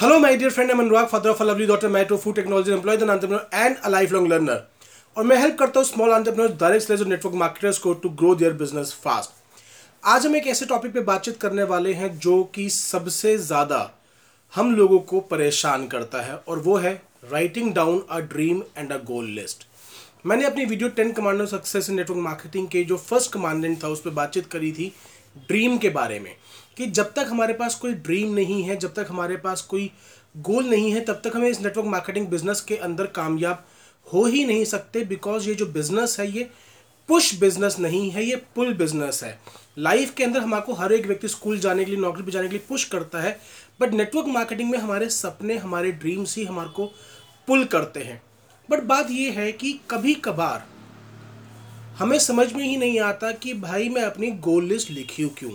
Hello my dear friend, I am Anurag, father of a lovely daughter, married to food technology employ, the entrepreneur and a life long learner. और मैं help करता हूँ small entrepreneurs, direct sellers और network marketers को to grow their business fast. आज हम एक ऐसे टॉपिक पे बातचीत करने वाले हैं जो कि सबसे ज़्यादा हम लोगों को परेशान करता है, और वो है writing down a dream and a goal list. मैंने अपनी video 10 command of success in network marketing के जो फर्स्ट कमांडेंट था उस पर बातचीत करी थी ड्रीम के बारे में, कि जब तक हमारे पास कोई ड्रीम नहीं है, जब तक हमारे पास कोई गोल नहीं है, तब तक हमें इस नेटवर्क मार्केटिंग बिजनेस के अंदर कामयाब हो ही नहीं सकते। बिकॉज ये जो बिज़नेस है ये पुश बिजनेस नहीं है, ये पुल बिजनेस है। लाइफ के अंदर हमको हर एक व्यक्ति स्कूल जाने के लिए, नौकरी पर जाने के लिए पुश करता है, बट नेटवर्क मार्केटिंग में हमारे सपने, हमारे ड्रीम्स ही हमारे को पुल करते हैं। बट बात ये है कि कभी कभार हमें समझ में ही नहीं आता कि भाई मैं अपनी गोल लिस्ट लिखूं क्यों,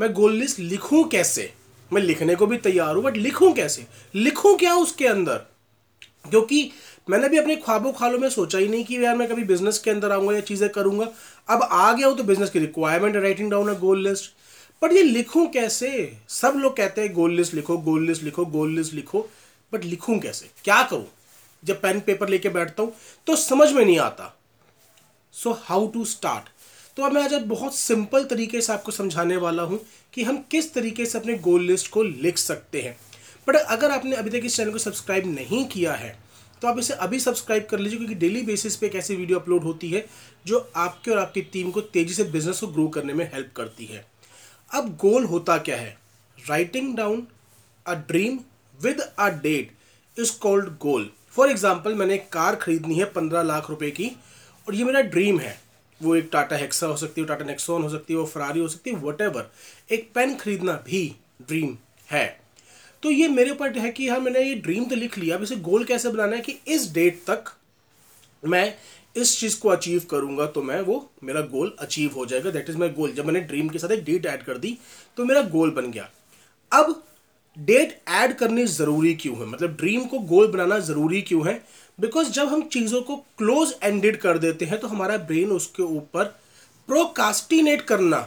मैं गोल लिस्ट लिखूं कैसे, मैं लिखने को भी तैयार हूं बट लिखूं कैसे, लिखूं क्या उसके अंदर, क्योंकि मैंने भी अपने ख्वाबों ख्यालों में सोचा ही नहीं कि यार मैं कभी बिजनेस के अंदर आऊँगा या चीज़ें करूँगा। अब आ गया हूँ तो बिजनेस की रिक्वायरमेंट है writing down a goal list, but ये लिखूँ कैसे। सब लोग कहते हैं गोल लिस्ट लिखो, गोल लिस्ट लिखो, गोल लिस्ट लिखो, बट लिखूँ कैसे, क्या करूँ। जब पेन पेपर लेके बैठता हूँ तो समझ में नहीं आता। So how to start. तो अब मैं आज बहुत सिंपल तरीके से आपको समझाने वाला हूँ कि हम किस तरीके से अपने गोल लिस्ट को लिख सकते हैं। बट अगर आपने अभी तक इस चैनल को सब्सक्राइब नहीं किया है तो आप इसे अभी सब्सक्राइब कर लीजिए, क्योंकि डेली बेसिस पे एक ऐसी वीडियो अपलोड होती है जो आपके और आपकी टीम को तेज़ी से बिजनेस को ग्रो करने में हेल्प करती है। अब गोल होता क्या है? Writing down a dream with a date is called goal. For example, मैंने एक कार खरीदनी है 15 लाख रुपए की, और ये मेरा ड्रीम है। वो एक टाटा हेक्सा हो सकती है, टाटा नेक्सॉन हो सकती है, वो फरारी हो सकती है, व्हाटएवर। एक पेन खरीदना भी ड्रीम है। तो ये मेरे ऊपर है कि हाँ, मैंने ये ड्रीम तो लिख लिया, अब इसे गोल कैसे बनाना है कि इस डेट तक मैं इस चीज़ को अचीव करूँगा तो मैं वो मेरा गोल अचीव हो जाएगा। That is my goal. जब मैंने ड्रीम के साथ एक डेट ऐड कर दी तो मेरा गोल बन गया। अब डेट ऐड करनी ज़रूरी क्यों है, मतलब ड्रीम को गोल बनाना ज़रूरी क्यों है? बिकॉज जब हम चीज़ों को क्लोज एंडेड कर देते हैं तो हमारा ब्रेन उसके ऊपर प्रोकास्टिनेट करना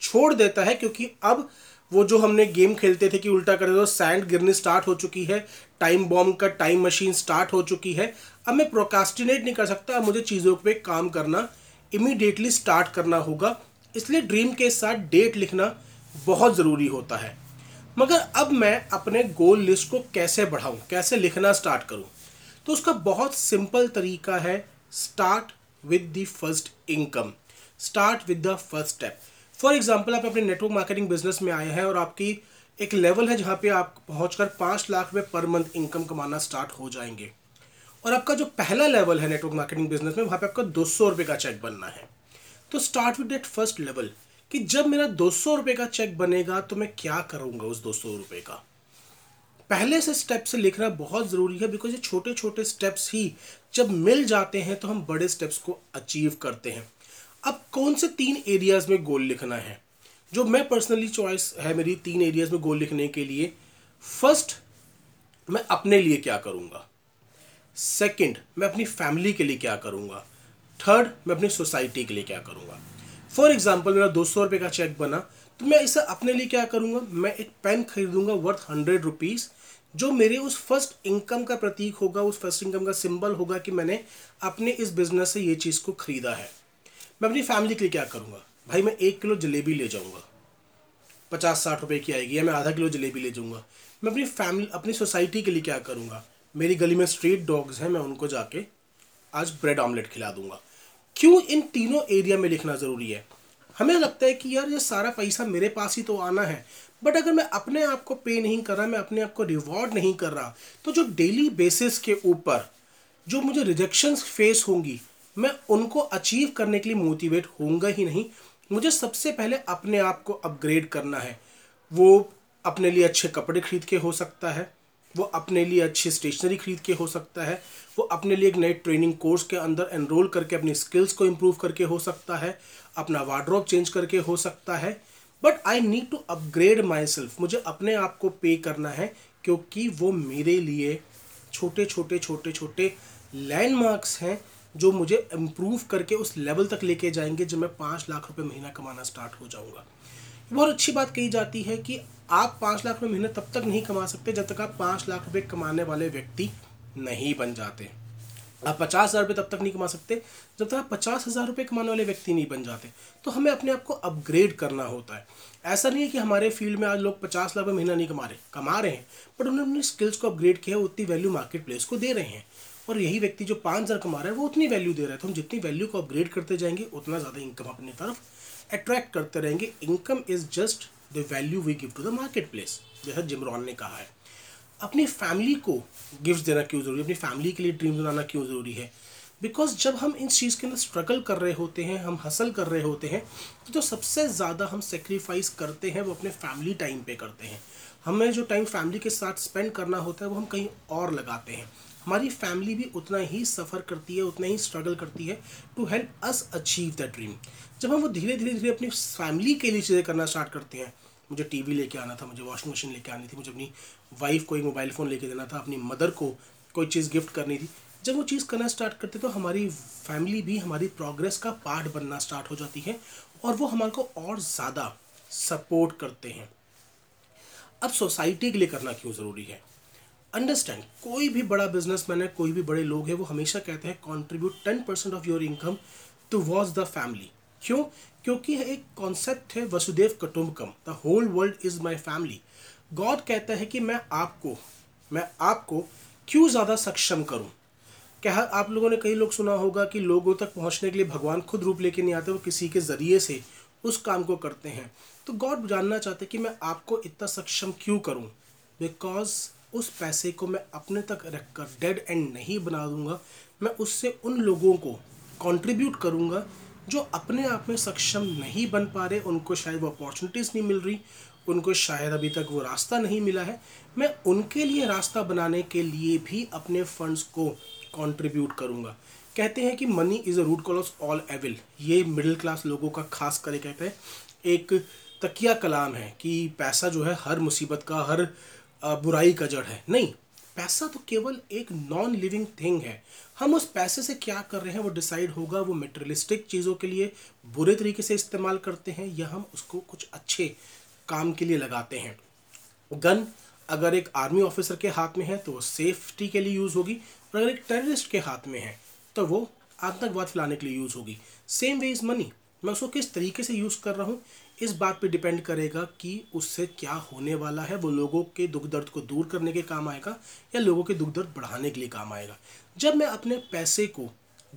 छोड़ देता है, क्योंकि अब वो जो हमने गेम खेलते थे कि उल्टा कर दो, सैंड गिरनी स्टार्ट हो चुकी है, टाइम बॉम्ब का टाइम मशीन स्टार्ट हो चुकी है। अब मैं प्रोकास्टिनेट नहीं कर सकता, अब मुझे चीज़ों पे काम करना इमीडिएटली स्टार्ट करना होगा। इसलिए ड्रीम के साथ डेट लिखना बहुत ज़रूरी होता है। मगर अब मैं अपने गोल लिस्ट को कैसे बढ़ाऊँ, कैसे लिखना स्टार्ट करूँ? तो उसका बहुत सिंपल तरीका है, start with the first income, start with the first step. For example, आप अपने नेटवर्क मार्केटिंग बिजनेस में आए हैं और आपकी एक लेवल है जहाँ पे आप पहुँचकर 5 लाख रुपये पर मंथ इनकम कमाना स्टार्ट हो जाएंगे, और आपका जो पहला लेवल है नेटवर्क मार्केटिंग बिजनेस में वहाँ पे आपका 200 रुपये का चेक बनना है। तो start with that first level कि जब मेरा 200 रुपये का चेक बनेगा तो मैं क्या करूँगा उस 200 रुपये का। पहले से स्टेप से लिखना बहुत ज़रूरी है, बिकॉज ये छोटे छोटे स्टेप्स ही जब मिल जाते हैं तो हम बड़े स्टेप्स को अचीव करते हैं। अब कौन से 3 एरियाज़ में गोल लिखना है, जो मैं पर्सनली चॉइस है मेरी 3 एरियाज़ में गोल लिखने के लिए। फर्स्ट, मैं अपने लिए क्या करूँगा। सेकंड, मैं अपनी फैमिली के लिए क्या करूँगा। थर्ड, मैं अपनी सोसाइटी के लिए क्या करूँगा। फॉर एग्जांपल, मेरा 200 रुपये का चेक बना तो मैं इसे अपने लिए क्या करूँगा। मैं एक पेन खरीदूँगा वर्थ 100 रुपीज़, जो मेरे उस फर्स्ट इनकम का प्रतीक होगा, उस फर्स्ट इनकम का सिंबल होगा कि मैंने अपने इस बिज़नेस से ये चीज़ को ख़रीदा है। मैं अपनी फैमिली के लिए क्या करूँगा, भाई मैं 1 किलो जलेबी ले जाऊँगा, 50-60 रुपये की आएगी, या मैं आधा किलो जलेबी ले जाऊँगा। मैं अपनी फैमिली, अपनी सोसाइटी के लिए क्या करूँगा। मेरी गली में स्ट्रीट डॉग्स हैं, मैं उनको जाके आज ब्रेड ऑमलेट खिला दूँगा। क्यों इन तीनों एरिया में लिखना ज़रूरी है? हमें लगता है कि यार ये सारा पैसा मेरे पास ही तो आना है, बट अगर मैं अपने आप को पे नहीं कर रहा, मैं अपने आप को रिवॉर्ड नहीं कर रहा, तो जो डेली बेसिस के ऊपर जो मुझे रिजेक्शंस फेस होंगी, मैं उनको अचीव करने के लिए मोटिवेट होऊंगा ही नहीं। मुझे सबसे पहले अपने आप को अपग्रेड करना है। वो अपने लिए अच्छे कपड़े खरीद के हो सकता है, वो अपने लिए अच्छी स्टेशनरी खरीद के हो सकता है, वो अपने लिए एक नए ट्रेनिंग कोर्स के अंदर एनरोल करके अपनी स्किल्स को इम्प्रूव करके हो सकता है, अपना वार्डरोब चेंज करके हो सकता है। But I need to upgrade myself. मुझे अपने आप को पे करना है, क्योंकि वो मेरे लिए छोटे छोटे छोटे छोटे लैंडमार्क्स हैं जो मुझे इम्प्रूव करके उस लेवल तक लेके जाएंगे जब मैं 5 लाख रुपये महीना कमाना स्टार्ट हो जाऊँगा। बहुत अच्छी बात कही जाती है कि आप 5 लाख रुपये महीने तब तक नहीं कमा सकते जब तक आप 5 लाख रुपये कमाने वाले व्यक्ति नहीं बन जाते। आप 50,000 रुपये तब तक नहीं कमा सकते जब तक आप 50,000 रुपये कमाने वाले व्यक्ति नहीं बन जाते। तो हमें अपने आप को अपग्रेड करना होता है। ऐसा नहीं है कि हमारे फील्ड में आज लोग 50 लाख रुपये महीना नहीं कमा रहे हैं, बट उन्होंने अपनी स्किल्स को अपग्रेड किया है, उतनी वैल्यू मार्केट प्लेस को दे रहे हैं। और यही व्यक्ति जो 5,000 कमा रहा है वो उतनी वैल्यू दे रहा है। तो हम जितनी वैल्यू को अपग्रेड करते जाएंगे उतना ज़्यादा इनकम अपनी तरफ अट्रैक्ट करते रहेंगे। Income is just the value we give to the market place, जैसा जिम रॉन ने कहा है। अपनी फैमिली को गिफ्ट्स देना क्यों ज़रूरी है, अपनी फैमिली के लिए ड्रीम्स बनाना क्यों ज़रूरी है? बिकॉज जब हम इस चीज़ के अंदर स्ट्रगल कर रहे होते हैं, हम हसल कर रहे होते हैं, तो जो सबसे ज़्यादा हम सेक्रीफाइस करते हैं वो अपने फैमिली टाइम पे करते हैं। हमें जो टाइम फैमिली के साथ स्पेंड करना होता है वो हम कहीं और लगाते हैं। हमारी फैमिली भी उतना ही सफ़र करती है, उतना ही स्ट्रगल करती है to help us achieve the dream. जब हम वो धीरे धीरे धीरे अपनी फैमिली के लिए चीज़ें करना स्टार्ट करते हैं, मुझे टीवी लेके आना था, मुझे वॉशिंग मशीन लेके आनी थी, मुझे अपनी वाइफ को एक मोबाइल फ़ोन लेके देना था, अपनी मदर को कोई चीज़ गिफ्ट करनी थी, जब वो चीज़ करना स्टार्ट करते तो हमारी फैमिली भी हमारी प्रोग्रेस का पार्ट बनना स्टार्ट हो जाती है और वो हमारे को और ज़्यादा सपोर्ट करते हैं। अब सोसाइटी के लिए करना क्यों ज़रूरी है? अंडरस्टैंड, कोई भी बड़ा बिजनेसमैन है, कोई भी बड़े लोग हैं, वो हमेशा कहते हैं contribute 10% of your income towards the family. क्यों? क्योंकि एक कॉन्सेप्ट है वसुदेव कुटुंबकम, the whole world is my family. God कहता है कि मैं आपको क्यों ज़्यादा सक्षम करूं। क्या आप लोगों ने, कई लोग सुना होगा कि लोगों तक पहुंचने के लिए भगवान खुद रूप लेके नहीं आते, वो किसी के ज़रिए से उस काम को करते हैं। तो गॉड जानना चाहते हैं कि मैं आपको इतना सक्षम क्यों करूँ, बिकॉज उस पैसे को मैं अपने तक रख कर डेड एंड नहीं बना दूँगा, मैं उससे उन लोगों को कॉन्ट्रीब्यूट करूँगा जो अपने आप में सक्षम नहीं बन पा रहे, उनको शायद वो अपॉर्चुनिटीज़ नहीं मिल रही, उनको शायद अभी तक वो रास्ता नहीं मिला है। मैं उनके लिए रास्ता बनाने के लिए भी अपने फंड्स को कंट्रीब्यूट करूँगा। कहते हैं कि money is a root cause of all evil. ये मिडिल क्लास लोगों का खास कर कहते हैं एक तकिया कलाम है कि पैसा जो है हर मुसीबत का, हर बुराई का जड़ है। नहीं, पैसा तो केवल एक नॉन लिविंग थिंग है। हम उस पैसे से क्या कर रहे हैं वो डिसाइड होगा। वो मटेरियलिस्टिक चीज़ों के लिए बुरे तरीके से इस्तेमाल करते हैं या हम उसको कुछ अच्छे काम के लिए लगाते हैं। गन अगर एक आर्मी ऑफिसर के हाथ में है तो वो सेफ्टी के लिए यूज़ होगी, और अगर एक टेररिस्ट के हाथ में है तो वो आतंकवाद फैलाने के लिए यूज़ होगी। सेम वे इज़ मनी, मैं उसको किस तरीके से यूज़ कर रहा हूँ इस बात पे डिपेंड करेगा कि उससे क्या होने वाला है। वो लोगों के दुख दर्द को दूर करने के काम आएगा या लोगों के दुख दर्द बढ़ाने के लिए काम आएगा। जब मैं अपने पैसे को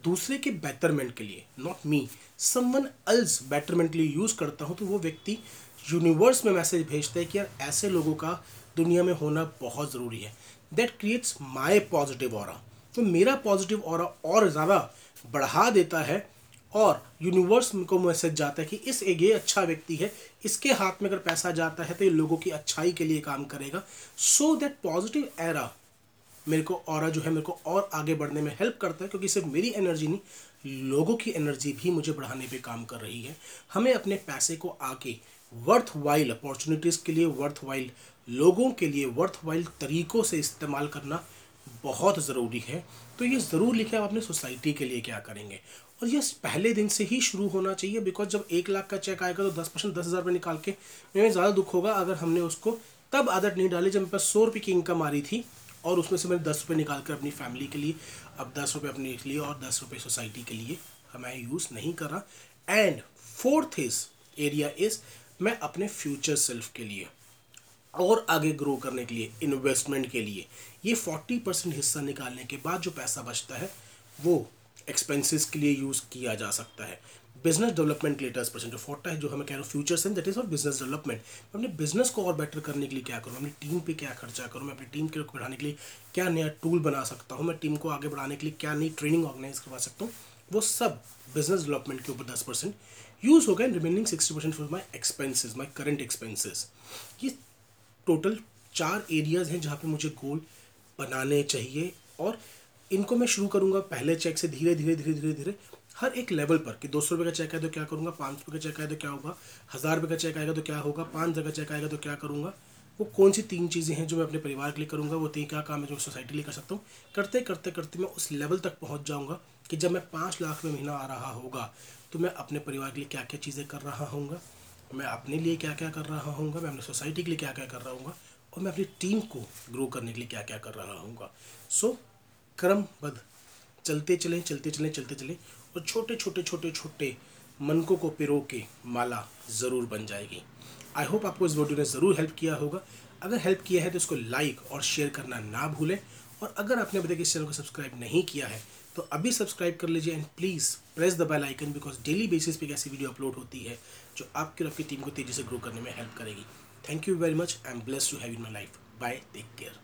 दूसरे के बेटरमेंट के लिए, not me, someone else betterment के लिए यूज़ करता हूँ, तो वो व्यक्ति यूनिवर्स में मैसेज भेजता है कि यार ऐसे लोगों का दुनिया में होना बहुत ज़रूरी है। That creates my positive aura. तो मेरा पॉजिटिव ऑरा और ज़्यादा बढ़ा देता है और यूनिवर्स को मैसेज जाता है कि इस ये अच्छा व्यक्ति है, इसके हाथ में अगर पैसा जाता है तो ये लोगों की अच्छाई के लिए काम करेगा। सो दैट पॉजिटिव एरा मेरे को ऑरा जो है मेरे को और आगे बढ़ने में हेल्प करता है, क्योंकि सिर्फ मेरी एनर्जी नहीं, लोगों की एनर्जी भी मुझे बढ़ाने पे काम कर रही है। हमें अपने पैसे को आगे वर्थ वाइल अपॉर्चुनिटीज़ के लिए, वर्थ वाइल लोगों के लिए, वर्थ वाइल तरीक़ों से इस्तेमाल करना बहुत ज़रूरी है। तो ये ज़रूर लिखें आप अपने सोसाइटी के लिए क्या करेंगे, और यह पहले दिन से ही शुरू होना चाहिए। बिकॉज जब 1 लाख का चेक आएगा तो 10% 10,000 रुपये निकाल के मेरे ज़्यादा दुख होगा अगर हमने उसको तब आदत नहीं डाली जब मेरे पास 100 रुपये की इनकम आ रही थी और उसमें से मैंने 10 रुपये निकाल कर अपनी फैमिली के लिए, अब 10 रुपये अपने लिए और 10 रुपये सोसाइटी के लिए हमें यूज़ नहीं करा। And fourth is area is मैं अपने फ्यूचर सेल्फ के लिए और आगे ग्रो करने के लिए, इन्वेस्टमेंट के लिए ये 40% हिस्सा निकालने के बाद जो पैसा बचता है वो एक्सपेंसेस के लिए यूज़ किया जा सकता है। बिजनेस डेवलपमेंट के लिए 10% फोर्टा है जो हमें कह रहा हूँ future sense, that is for business development. अपने बिजनेस को और बेटर करने के लिए क्या करूँ, अपनी टीम पे क्या खर्चा करूँ, मैं अपनी टीम के बढ़ाने के लिए क्या नया टूल बना सकता हूँ, मैं टीम को आगे बढ़ाने के लिए क्या नई ट्रेनिंग ऑर्गेनाइज करवा सकता हूँ, वो सब बिजनेस डेवलपमेंट के ऊपर 10% यूज़ हो गए। Remaining 60% for my expenses, my current expenses. ये टोटल 4 एरियाज़ हैं जहाँ पे मुझे गोल बनाने चाहिए और इनको मैं शुरू करूँगा पहले चेक से, धीरे धीरे धीरे धीरे धीरे हर एक लेवल पर कि 200 रुपये का चेक आए तो क्या करूँगा, 500 रुपये का चेक आए तो क्या होगा, 1000 रुपये का चेक आएगा तो क्या होगा, 5,000 का चेक आएगा तो क्या करूँगा, वो कौन सी 3 चीज़ें हैं जो मैं अपने परिवार के लिए करूँगा, वो 3 क्या काम है जो सोसाइटी के लिए कर सकता हूँ। करते करते करते मैं उस लेवल तक पहुँच जाऊँगा कि जब मैं 5 लाख में महीना आ रहा होगा तो मैं अपने परिवार के लिए क्या क्या चीज़ें कर रहा हूँगा, मैं अपने लिए क्या क्या कर रहा हूँ, मैं अपनी सोसाइटी के लिए क्या क्या कर रहा हूँ और मैं अपनी टीम को ग्रो करने के लिए क्या क्या कर रहा हूँ। सो क्रमबद्ध चलते चलें और छोटे मनकों को पिरो के माला ज़रूर बन जाएगी। आई होप आपको इस वीडियो ने ज़रूर हेल्प किया होगा। अगर हेल्प किया है तो इसको लाइक और शेयर करना ना भूलें, और अगर आपने अभी तक इस चैनल को सब्सक्राइब नहीं किया है तो अभी सब्सक्राइब कर लीजिए and please press the bell icon, because daily basis पे ऐसी वीडियो अपलोड होती है जो आपकी और आपकी टीम को तेज़ी से ग्रो करने में हेल्प करेगी। Thank you very much. I am blessed to have in my life. Bye. Take care.